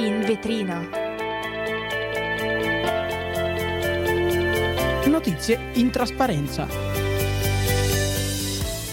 In vetrina. Notizie in trasparenza.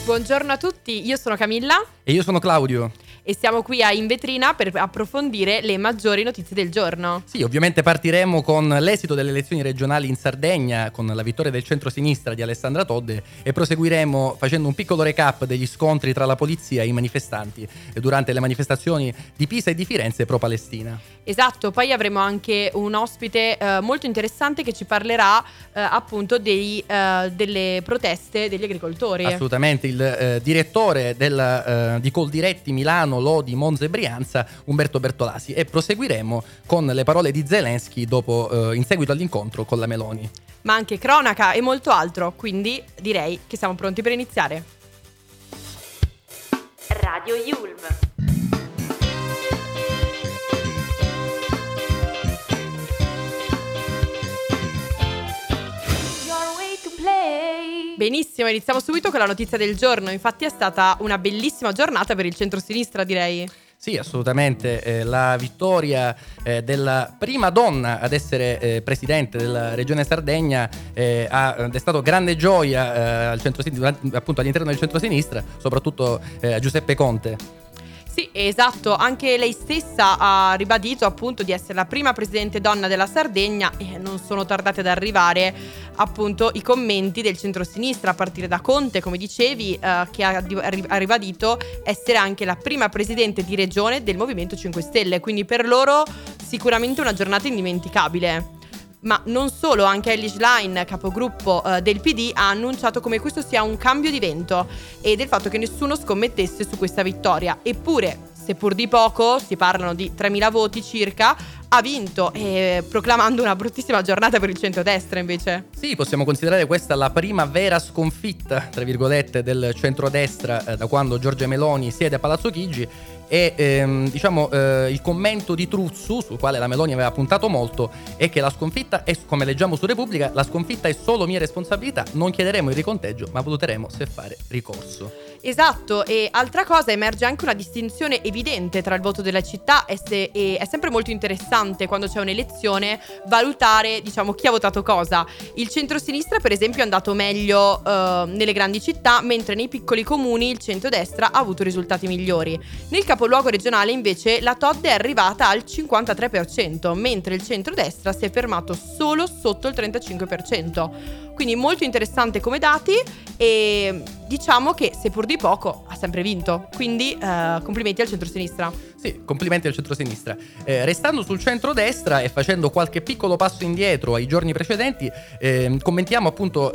Buongiorno a tutti, io sono Camilla. E io sono Claudio. E siamo qui a In Vetrina per approfondire le maggiori notizie del giorno. Sì, ovviamente partiremo con l'esito delle elezioni regionali in Sardegna, con la vittoria del centrosinistra di Alessandra Todde, e proseguiremo facendo un piccolo recap degli scontri tra la polizia e i manifestanti durante le manifestazioni di Pisa e di Firenze pro-Palestina. Esatto, poi avremo anche un ospite molto interessante che ci parlerà appunto delle proteste degli agricoltori. Assolutamente, il direttore di Coldiretti, Milano, Lodi, Monza e Brianza, Umberto Bertolasi, e proseguiremo con le parole di Zelensky dopo in seguito all'incontro con la Meloni. Ma anche cronaca e molto altro, quindi direi che siamo pronti per iniziare. Radio Yulm. Benissimo, iniziamo subito con la notizia del giorno. Infatti è stata una bellissima giornata per il centrosinistra, direi. Sì, assolutamente. La vittoria della prima donna ad essere presidente della regione Sardegna ha destato grande gioia al centrosinistra, appunto all'interno del centrosinistra, soprattutto a Giuseppe Conte. Sì, esatto, anche lei stessa ha ribadito appunto di essere la prima presidente donna della Sardegna, e non sono tardate ad arrivare appunto i commenti del centrosinistra, a partire da Conte, come dicevi, che ha ribadito essere anche la prima presidente di regione del Movimento 5 Stelle, quindi per loro sicuramente una giornata indimenticabile. Ma non solo, anche Elly Schlein, capogruppo del PD, ha annunciato come questo sia un cambio di vento e del fatto che nessuno scommettesse su questa vittoria. Eppure, seppur di poco, si parlano di 3.000 voti circa, ha vinto, proclamando una bruttissima giornata per il centrodestra invece. Sì, possiamo considerare questa la prima vera sconfitta, tra virgolette, del centrodestra da quando Giorgia Meloni siede a Palazzo Chigi. E il commento di Truzzu, sul quale la Meloni aveva puntato molto, è che la sconfitta è, come leggiamo su Repubblica, la sconfitta è solo mia responsabilità, non chiederemo il riconteggio ma voteremo se fare ricorso. Esatto, e altra cosa, emerge anche una distinzione evidente tra il voto della città e è sempre molto interessante quando c'è un'elezione valutare, diciamo, chi ha votato cosa. Il centrosinistra per esempio è andato meglio nelle grandi città, mentre nei piccoli comuni il centrodestra ha avuto risultati migliori. Nel capoluogo regionale invece la Todde è arrivata al 53%, mentre il centrodestra si è fermato solo sotto il 35%. Quindi molto interessante come dati, e diciamo che seppur di poco ha sempre vinto, quindi complimenti al centrosinistra. Sì, complimenti al centrosinistra. Restando sul centrodestra e facendo qualche piccolo passo indietro ai giorni precedenti, commentiamo appunto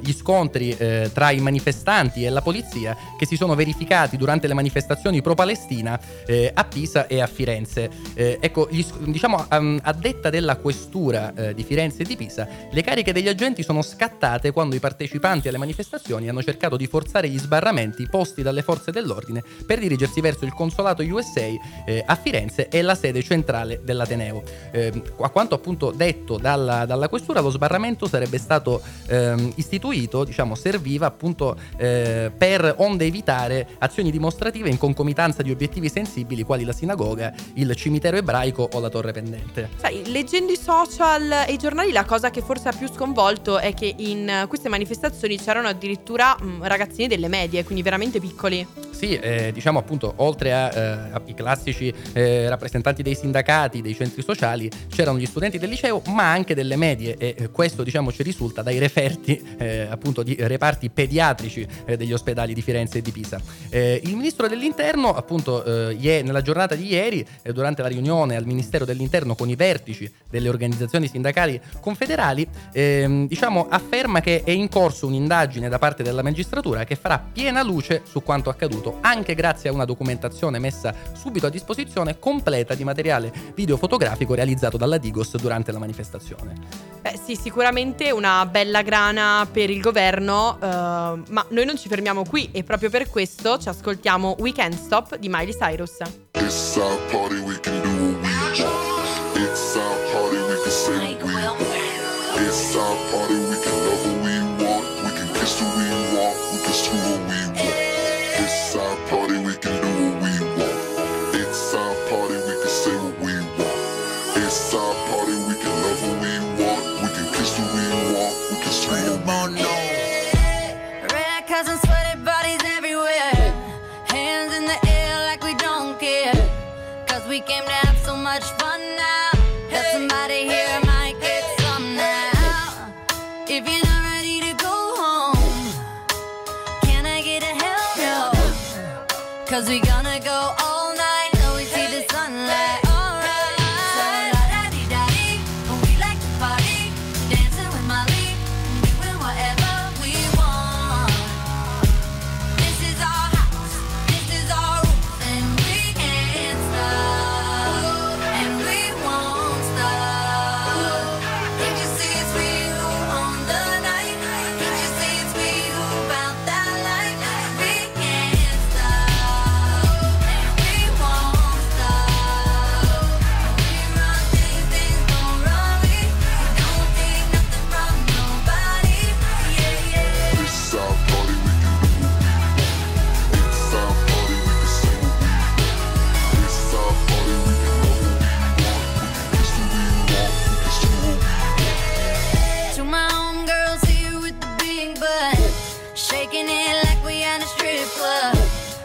gli scontri tra i manifestanti e la polizia che si sono verificati durante le manifestazioni pro-Palestina a Pisa e a Firenze. A detta della questura di Firenze e di Pisa, le cariche degli agenti sono scattate quando i partecipanti alle manifestazioni hanno cercato di forzare gli sbarramenti posti dalle forze dell'ordine per dirigersi verso il Consolato USA a Firenze e la sede centrale dell'Ateneo. A quanto appunto detto dalla questura, lo sbarramento sarebbe stato istituito, serviva appunto per onde evitare azioni dimostrative in concomitanza di obiettivi sensibili quali la sinagoga, il cimitero ebraico o la torre pendente. Sai, leggendo i social e i giornali, la cosa che forse ha più sconvolto è che in queste manifestazioni c'erano addirittura ragazzini delle medie, quindi veramente piccoli. Sì, appunto oltre ai classici rappresentanti dei sindacati, dei centri sociali, c'erano gli studenti del liceo ma anche delle medie, e questo ci risulta dai referti appunto di reparti pediatrici degli ospedali di Firenze e di Pisa. Il ministro dell'Interno appunto nella giornata di ieri, durante la riunione al Ministero dell'Interno con i vertici delle organizzazioni sindacali confederali, afferma che è in corso un'indagine da parte della magistratura che farà piena luce su quanto accaduto, anche grazie a una documentazione messa subito a disposizione, completa, di materiale videofotografico realizzato dalla Digos durante la manifestazione. Sì, sicuramente una bella grana per il governo, ma noi non ci fermiamo qui, e proprio per questo ci ascoltiamo Weekend Stop di Miley Cyrus. It's our party, we can do what we want. It's our party, we can say what we want. It's our party, we can love what we want. We can kiss who we want, we can screw what we want. It's our party, we can do what we want. It's our party, we can say what we want. and sweaty bodies everywhere. Hands in the air like we don't care. Cause we came to have so much fun now. That somebody here might get some now. If you're not ready to go home, can I get a hell no? Cause we gonna go all.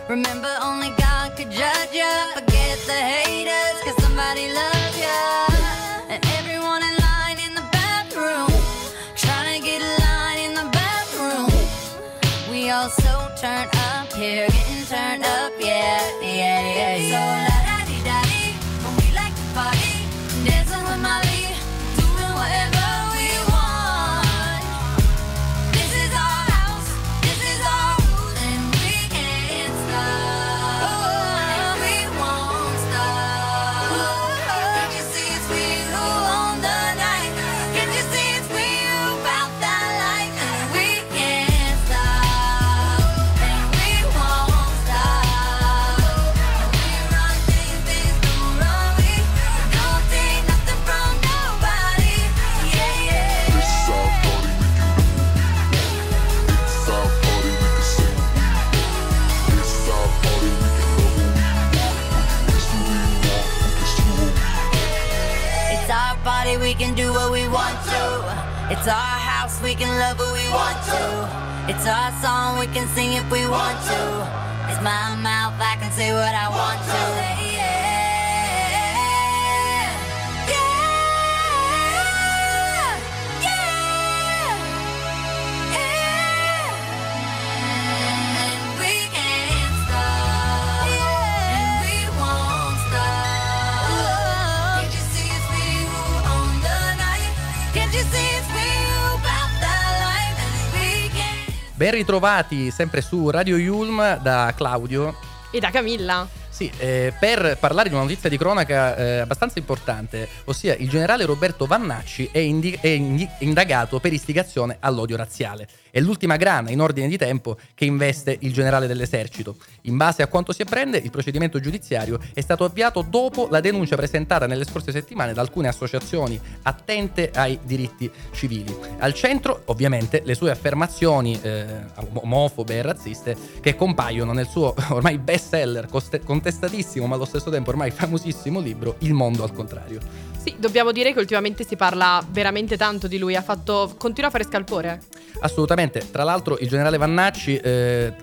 Remember only God could judge ya. Forget the haters, cause somebody loves ya. And everyone in line in the bathroom, trying to get a line in the bathroom. We all so turned up here, getting turned up, yeah, yeah, yeah, yeah. So la-da-dee-da-dee, but we like to party, dancing with Miley, doing whatever we want. We can do what we want to. It's our house, we can love who we want to. It's our song, we can sing if we want to. It's my mouth, I can say what I want to. Yeah. Ben ritrovati sempre su Radio Yulm da Claudio e da Camilla. Sì, per parlare di una notizia di cronaca abbastanza importante, ossia il generale Roberto Vannacci è indagato per istigazione all'odio razziale. È l'ultima grana in ordine di tempo che investe il generale dell'esercito. In base a quanto si apprende, il procedimento giudiziario è stato avviato dopo la denuncia presentata nelle scorse settimane da alcune associazioni attente ai diritti civili. Al centro, ovviamente, le sue affermazioni omofobe e razziste che compaiono nel suo ormai bestseller contestatissimo ma allo stesso tempo ormai famosissimo libro Il Mondo al Contrario. Sì, dobbiamo dire che ultimamente si parla veramente tanto di lui, continua a fare scalpore. Assolutamente, tra l'altro il generale Vannacci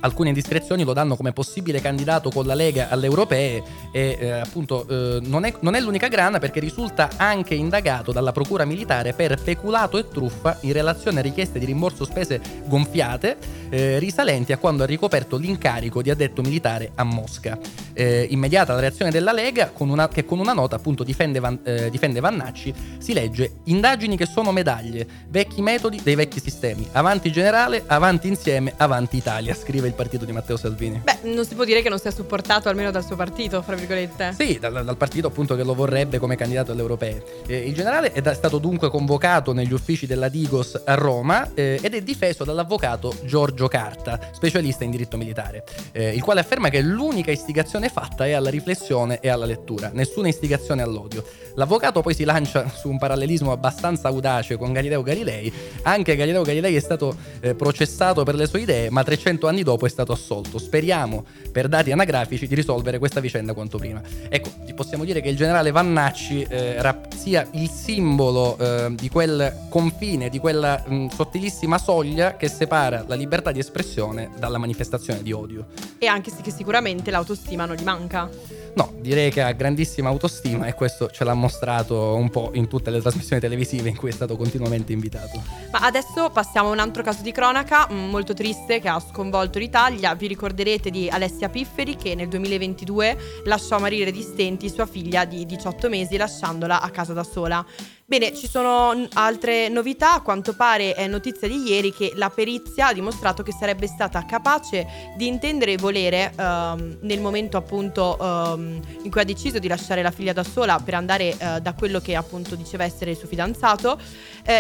alcune indiscrezioni lo danno come possibile candidato con la Lega alle europee e appunto non è l'unica grana, perché risulta anche indagato dalla procura militare per peculato e truffa in relazione a richieste di rimborso spese gonfiate risalenti a quando ha ricoperto l'incarico di addetto militare a Mosca. Immediata la reazione della Lega che con una nota appunto difende Vannacci. Si legge: indagini che sono medaglie, vecchi metodi dei vecchi sistemi, avanti generale, avanti insieme, avanti Italia, scrive il partito di Matteo Salvini. Beh, non si può dire che non sia supportato almeno dal suo partito, fra virgolette. Sì, dal partito appunto che lo vorrebbe come candidato alle europee. Il generale è stato dunque convocato negli uffici della Digos a Roma ed è difeso dall'avvocato Giorgio Carta, specialista in diritto militare, il quale afferma che l'unica istigazione fatta è alla riflessione e alla lettura, nessuna istigazione all'odio. L'avvocato poi si lancia su un parallelismo abbastanza audace con Galileo Galilei. Anche Galileo Galilei è stato processato per le sue idee, ma 300 anni dopo è stato assolto. Speriamo, per dati anagrafici, di risolvere questa vicenda quanto prima. Ecco, possiamo dire che il generale Vannacci sia il simbolo di quel confine, di quella sottilissima soglia che separa la libertà libertà di espressione dalla manifestazione di odio. E anche che sicuramente l'autostima non gli manca. No, direi che ha grandissima autostima e questo ce l'ha mostrato un po' in tutte le trasmissioni televisive in cui è stato continuamente invitato. Ma adesso passiamo a un altro caso di cronaca molto triste che ha sconvolto l'Italia. Vi ricorderete di Alessia Pifferi che nel 2022 lasciò morire di stenti sua figlia di 18 mesi lasciandola a casa da sola. Bene, ci sono altre novità. A quanto pare è notizia di ieri che la perizia ha dimostrato che sarebbe stata capace di intendere e volere nel momento appunto in cui ha deciso di lasciare la figlia da sola per andare da quello che appunto diceva essere il suo fidanzato.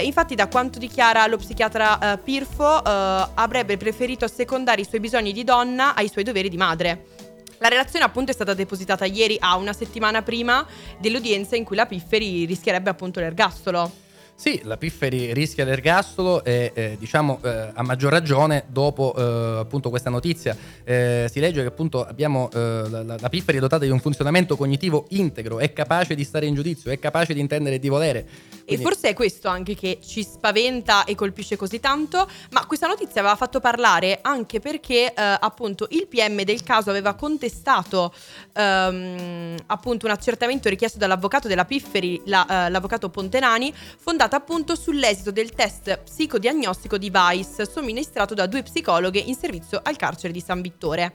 Infatti, da quanto dichiara lo psichiatra Pirfo, avrebbe preferito assecondare i suoi bisogni di donna ai suoi doveri di madre. La relazione appunto è stata depositata ieri a una settimana prima dell'udienza in cui la Pifferi rischierebbe appunto l'ergastolo. Sì, la Pifferi rischia l'ergastolo e a maggior ragione dopo appunto questa notizia si legge che appunto abbiamo la Pifferi è dotata di un funzionamento cognitivo integro, è capace di stare in giudizio, è capace di intendere e di volere. Quindi... E forse è questo anche che ci spaventa e colpisce così tanto, ma questa notizia aveva fatto parlare anche perché appunto il PM del caso aveva contestato appunto un accertamento richiesto dall'avvocato della Pifferi, l'avvocato Pontenani, fondato appunto sull'esito del test psicodiagnostico di Weiss somministrato da due psicologhe in servizio al carcere di San Vittore.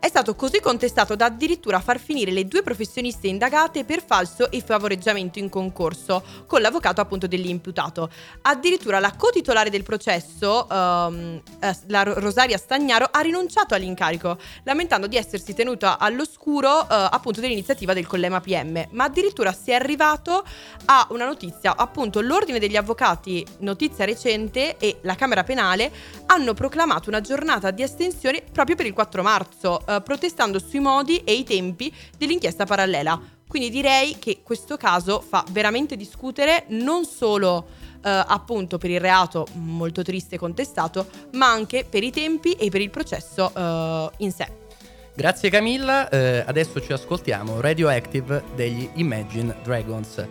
È stato così contestato da addirittura far finire le due professioniste indagate per falso e favoreggiamento in concorso con l'avvocato appunto dell'imputato. Addirittura la cotitolare del processo, la Rosaria Stagnaro, ha rinunciato all'incarico lamentando di essersi tenuta all'oscuro appunto dell'iniziativa del collema PM, ma addirittura si è arrivato a una notizia, appunto l'ordine degli avvocati, notizia recente, e la Camera Penale hanno proclamato una giornata di astensione proprio per il 4 marzo protestando sui modi e i tempi dell'inchiesta parallela. Quindi direi che questo caso fa veramente discutere non solo appunto per il reato molto triste e contestato, ma anche per i tempi e per il processo in sé. Grazie Camilla, adesso ci ascoltiamo Radioactive degli Imagine Dragons.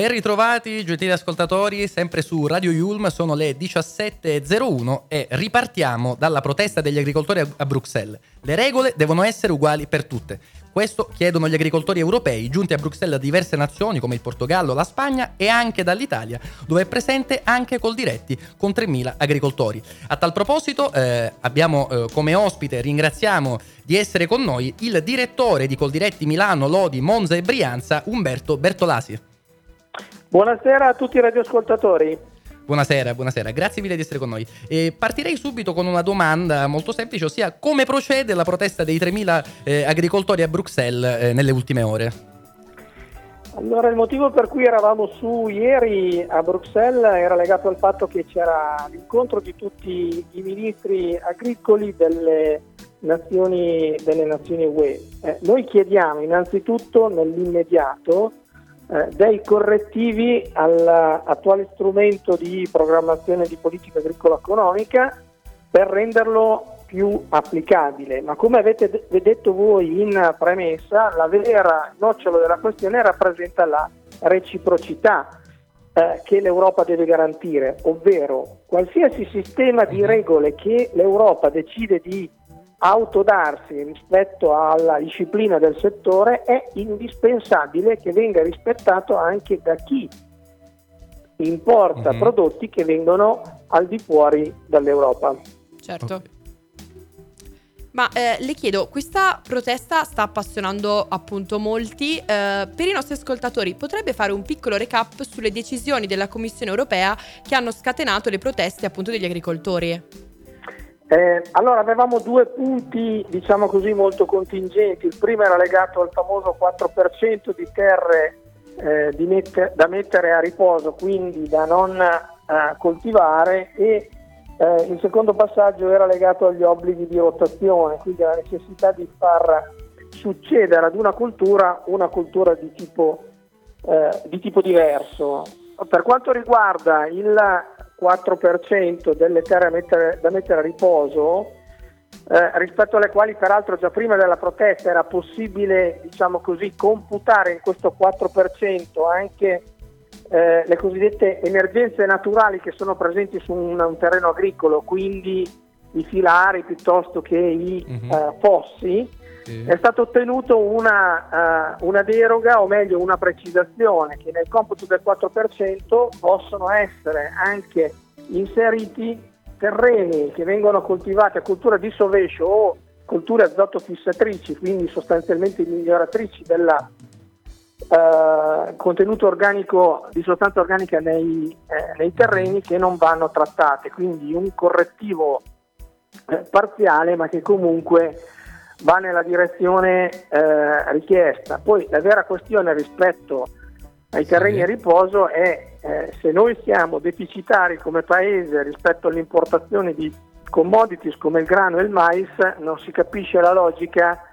Ben ritrovati, gentili ascoltatori, sempre su Radio Yulm, sono le 17.01 e ripartiamo dalla protesta degli agricoltori a Bruxelles. Le regole devono essere uguali per tutte. Questo chiedono gli agricoltori europei, giunti a Bruxelles da diverse nazioni come il Portogallo, la Spagna e anche dall'Italia, dove è presente anche Coldiretti con 3.000 agricoltori. A tal proposito abbiamo come ospite, ringraziamo di essere con noi, il direttore di Coldiretti Milano, Lodi, Monza e Brianza, Umberto Bertolasi. Buonasera a tutti i radioascoltatori. Buonasera, grazie mille di essere con noi. Partirei subito con una domanda molto semplice, ossia come procede la protesta dei 3.000 agricoltori a Bruxelles nelle ultime ore? Allora, il motivo per cui eravamo su ieri a Bruxelles era legato al fatto che c'era l'incontro di tutti i ministri agricoli delle nazioni UE. Noi chiediamo innanzitutto nell'immediato dei correttivi all'attuale strumento di programmazione di politica agricola economica per renderlo più applicabile, ma come avete detto voi in premessa, la vera nocciolo della questione rappresenta la reciprocità che l'Europa deve garantire, ovvero qualsiasi sistema di regole che l'Europa decide di autodarsi rispetto alla disciplina del settore è indispensabile che venga rispettato anche da chi importa prodotti che vengono al di fuori dall'Europa. Certo. Okay. Ma le chiedo, questa protesta sta appassionando appunto molti, per i nostri ascoltatori potrebbe fare un piccolo recap sulle decisioni della Commissione europea che hanno scatenato le proteste appunto degli agricoltori? Allora avevamo due punti, diciamo così, molto contingenti. Il primo era legato al famoso 4% di terre da mettere a riposo, quindi da non coltivare, e il secondo passaggio era legato agli obblighi di rotazione, quindi alla necessità di far succedere ad una cultura di tipo diverso. Per quanto riguarda il 4% delle terre da mettere a riposo, rispetto alle quali peraltro già prima della protesta era possibile, diciamo così, computare in questo 4% anche le cosiddette emergenze naturali che sono presenti su un terreno agricolo, quindi i filari piuttosto che i fossi. Sì. È stato ottenuto una deroga, o meglio una precisazione, che nel computo del 4% possono essere anche inseriti terreni che vengono coltivati a coltura di sovescio o colture azotofissatrici, quindi sostanzialmente miglioratrici del contenuto organico, di sostanza organica nei terreni, che non vanno trattate, quindi un correttivo parziale ma che comunque va nella direzione richiesta. Poi la vera questione rispetto ai terreni a riposo è se noi siamo deficitari come paese rispetto all'importazione di commodities come il grano e il mais, non si capisce la logica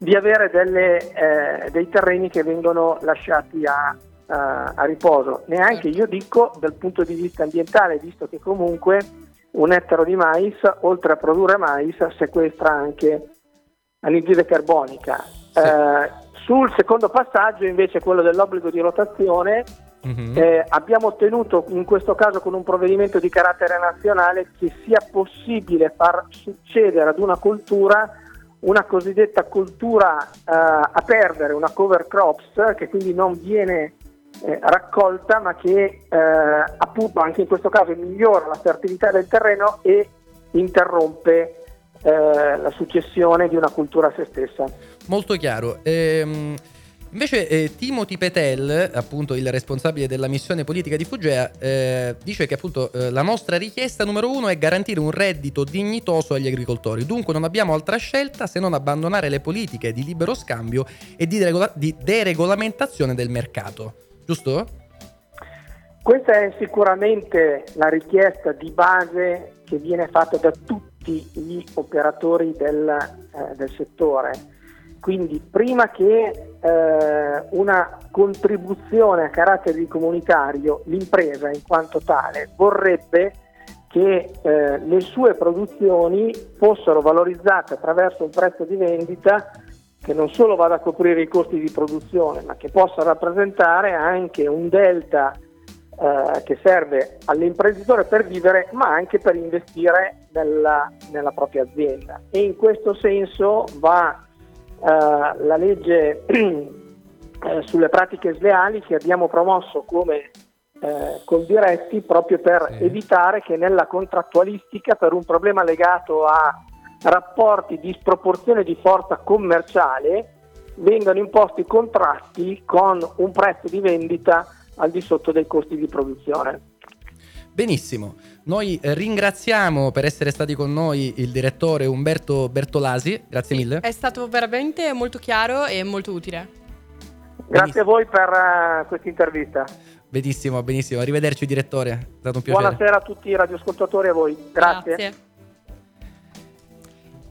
di avere dei terreni che vengono lasciati a riposo, neanche io dico dal punto di vista ambientale, visto che comunque un ettaro di mais, oltre a produrre mais, sequestra anche anidride carbonica. Sì. Sul secondo passaggio, invece, quello dell'obbligo di rotazione, abbiamo ottenuto in questo caso con un provvedimento di carattere nazionale che sia possibile far succedere ad una coltura una cosiddetta coltura a perdere, una cover crops, che quindi non viene raccolta ma che appunto anche in questo caso migliora la fertilità del terreno e interrompe la successione di una cultura a se stessa. Molto chiaro. Invece Timothy Petel, appunto il responsabile della missione politica di Fugea, dice che appunto la nostra richiesta numero uno è garantire un reddito dignitoso agli agricoltori, dunque non abbiamo altra scelta se non abbandonare le politiche di libero scambio e di deregolamentazione del mercato, giusto? Questa è sicuramente la richiesta di base che viene fatta da tutti gli operatori del settore, quindi prima che una contribuzione a carattere comunitario, l'impresa in quanto tale vorrebbe che le sue produzioni fossero valorizzate attraverso un prezzo di vendita che non solo vada a coprire i costi di produzione, ma che possa rappresentare anche un delta che serve all'imprenditore per vivere, ma anche per investire nella propria azienda. E in questo senso va la legge sulle pratiche sleali che abbiamo promosso come Coldiretti, proprio per evitare che nella contrattualistica, per un problema legato a rapporti di sproporzione di forza commerciale, vengano imposti contratti con un prezzo di vendita al di sotto dei costi di produzione. Benissimo, noi ringraziamo per essere stati con noi il direttore Umberto Bertolasi, grazie mille. È stato veramente molto chiaro e molto utile. Benissimo. Grazie a voi per questa intervista. Benissimo, benissimo, arrivederci direttore, è stato un piacere. Buonasera a tutti i radioascoltatori e a voi, grazie.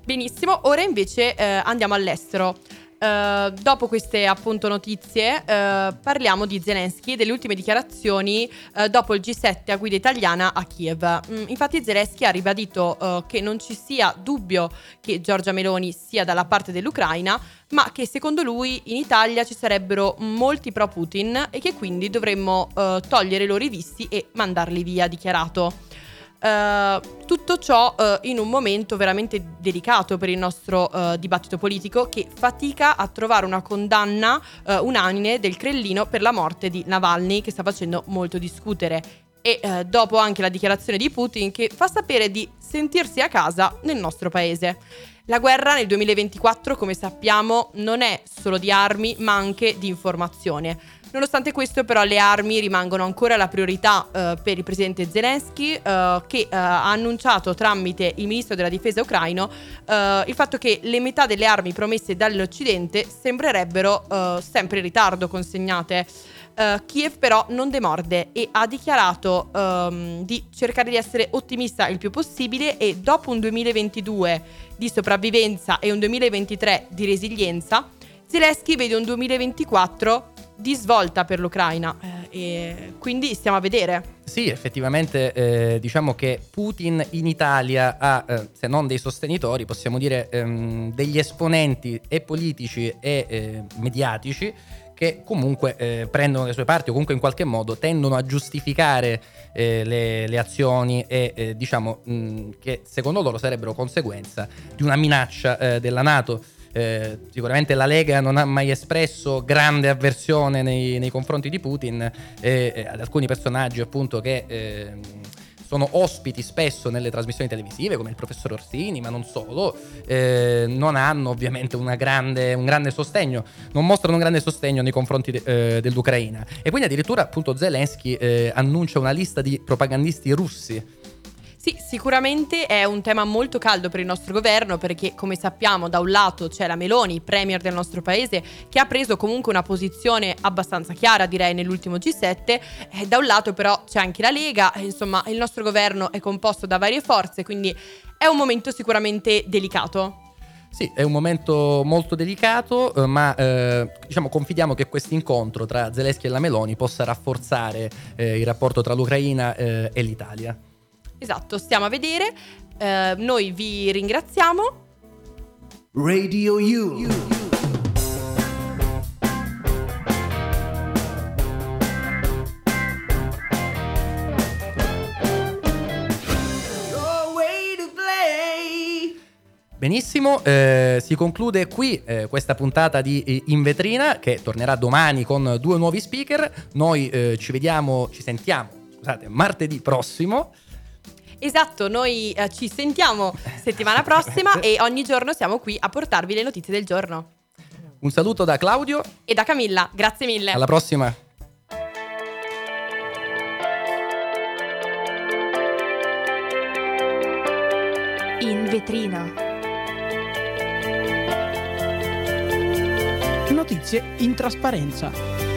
Benissimo, ora invece andiamo all'estero. Dopo queste appunto notizie parliamo di Zelensky e delle ultime dichiarazioni dopo il G7 a guida italiana a Kiev. Infatti Zelensky ha ribadito che non ci sia dubbio che Giorgia Meloni sia dalla parte dell'Ucraina, ma che secondo lui in Italia ci sarebbero molti pro Putin e che quindi dovremmo togliere i loro visti e mandarli via, ha dichiarato. Tutto ciò in un momento veramente delicato per il nostro dibattito politico, che fatica a trovare una condanna unanime del Crellino per la morte di Navalny, che sta facendo molto discutere, e dopo anche la dichiarazione di Putin, che fa sapere di sentirsi a casa nel nostro paese. La guerra nel 2024, come sappiamo, non è solo di armi ma anche di informazione. Nonostante questo, però, le armi rimangono ancora la priorità per il presidente Zelensky, che ha annunciato tramite il ministro della difesa ucraino il fatto che le metà delle armi promesse dall'Occidente sembrerebbero sempre in ritardo consegnate. Kiev però non demorde e ha dichiarato di cercare di essere ottimista il più possibile, e dopo un 2022 di sopravvivenza e un 2023 di resilienza, Zelensky vede un 2024 di svolta per l'Ucraina, e quindi stiamo a vedere. Sì, effettivamente diciamo che Putin in Italia ha, se non dei sostenitori, possiamo dire degli esponenti e politici e mediatici che comunque prendono le sue parti, o comunque in qualche modo tendono a giustificare le azioni e diciamo che secondo loro sarebbero conseguenza di una minaccia della NATO. Sicuramente la Lega non ha mai espresso grande avversione nei confronti di Putin, ad alcuni personaggi appunto che sono ospiti spesso nelle trasmissioni televisive, come il professor Orsini, ma non solo, non hanno ovviamente un grande sostegno, non mostrano un grande sostegno nei confronti dell'Ucraina. E quindi addirittura appunto Zelensky annuncia una lista di propagandisti russi. Sì, sicuramente è un tema molto caldo per il nostro governo, perché come sappiamo da un lato c'è la Meloni, premier del nostro paese, che ha preso comunque una posizione abbastanza chiara, direi, nell'ultimo G7, e da un lato però c'è anche la Lega. Insomma, il nostro governo è composto da varie forze, quindi è un momento sicuramente delicato. Sì, è un momento molto delicato, ma diciamo confidiamo che questo incontro tra Zelensky e la Meloni possa rafforzare il rapporto tra l'Ucraina e l'Italia. Esatto, stiamo a vedere. Noi vi ringraziamo. Radio Yulm. Benissimo, si conclude qui questa puntata di In Vetrina, che tornerà domani con 2 nuovi speaker. Noi ci sentiamo martedì prossimo. Esatto, noi ci sentiamo settimana prossima e ogni giorno siamo qui a portarvi le notizie del giorno. Un saluto da Claudio e da Camilla, grazie mille. Alla prossima. In vetrina. Notizie in trasparenza.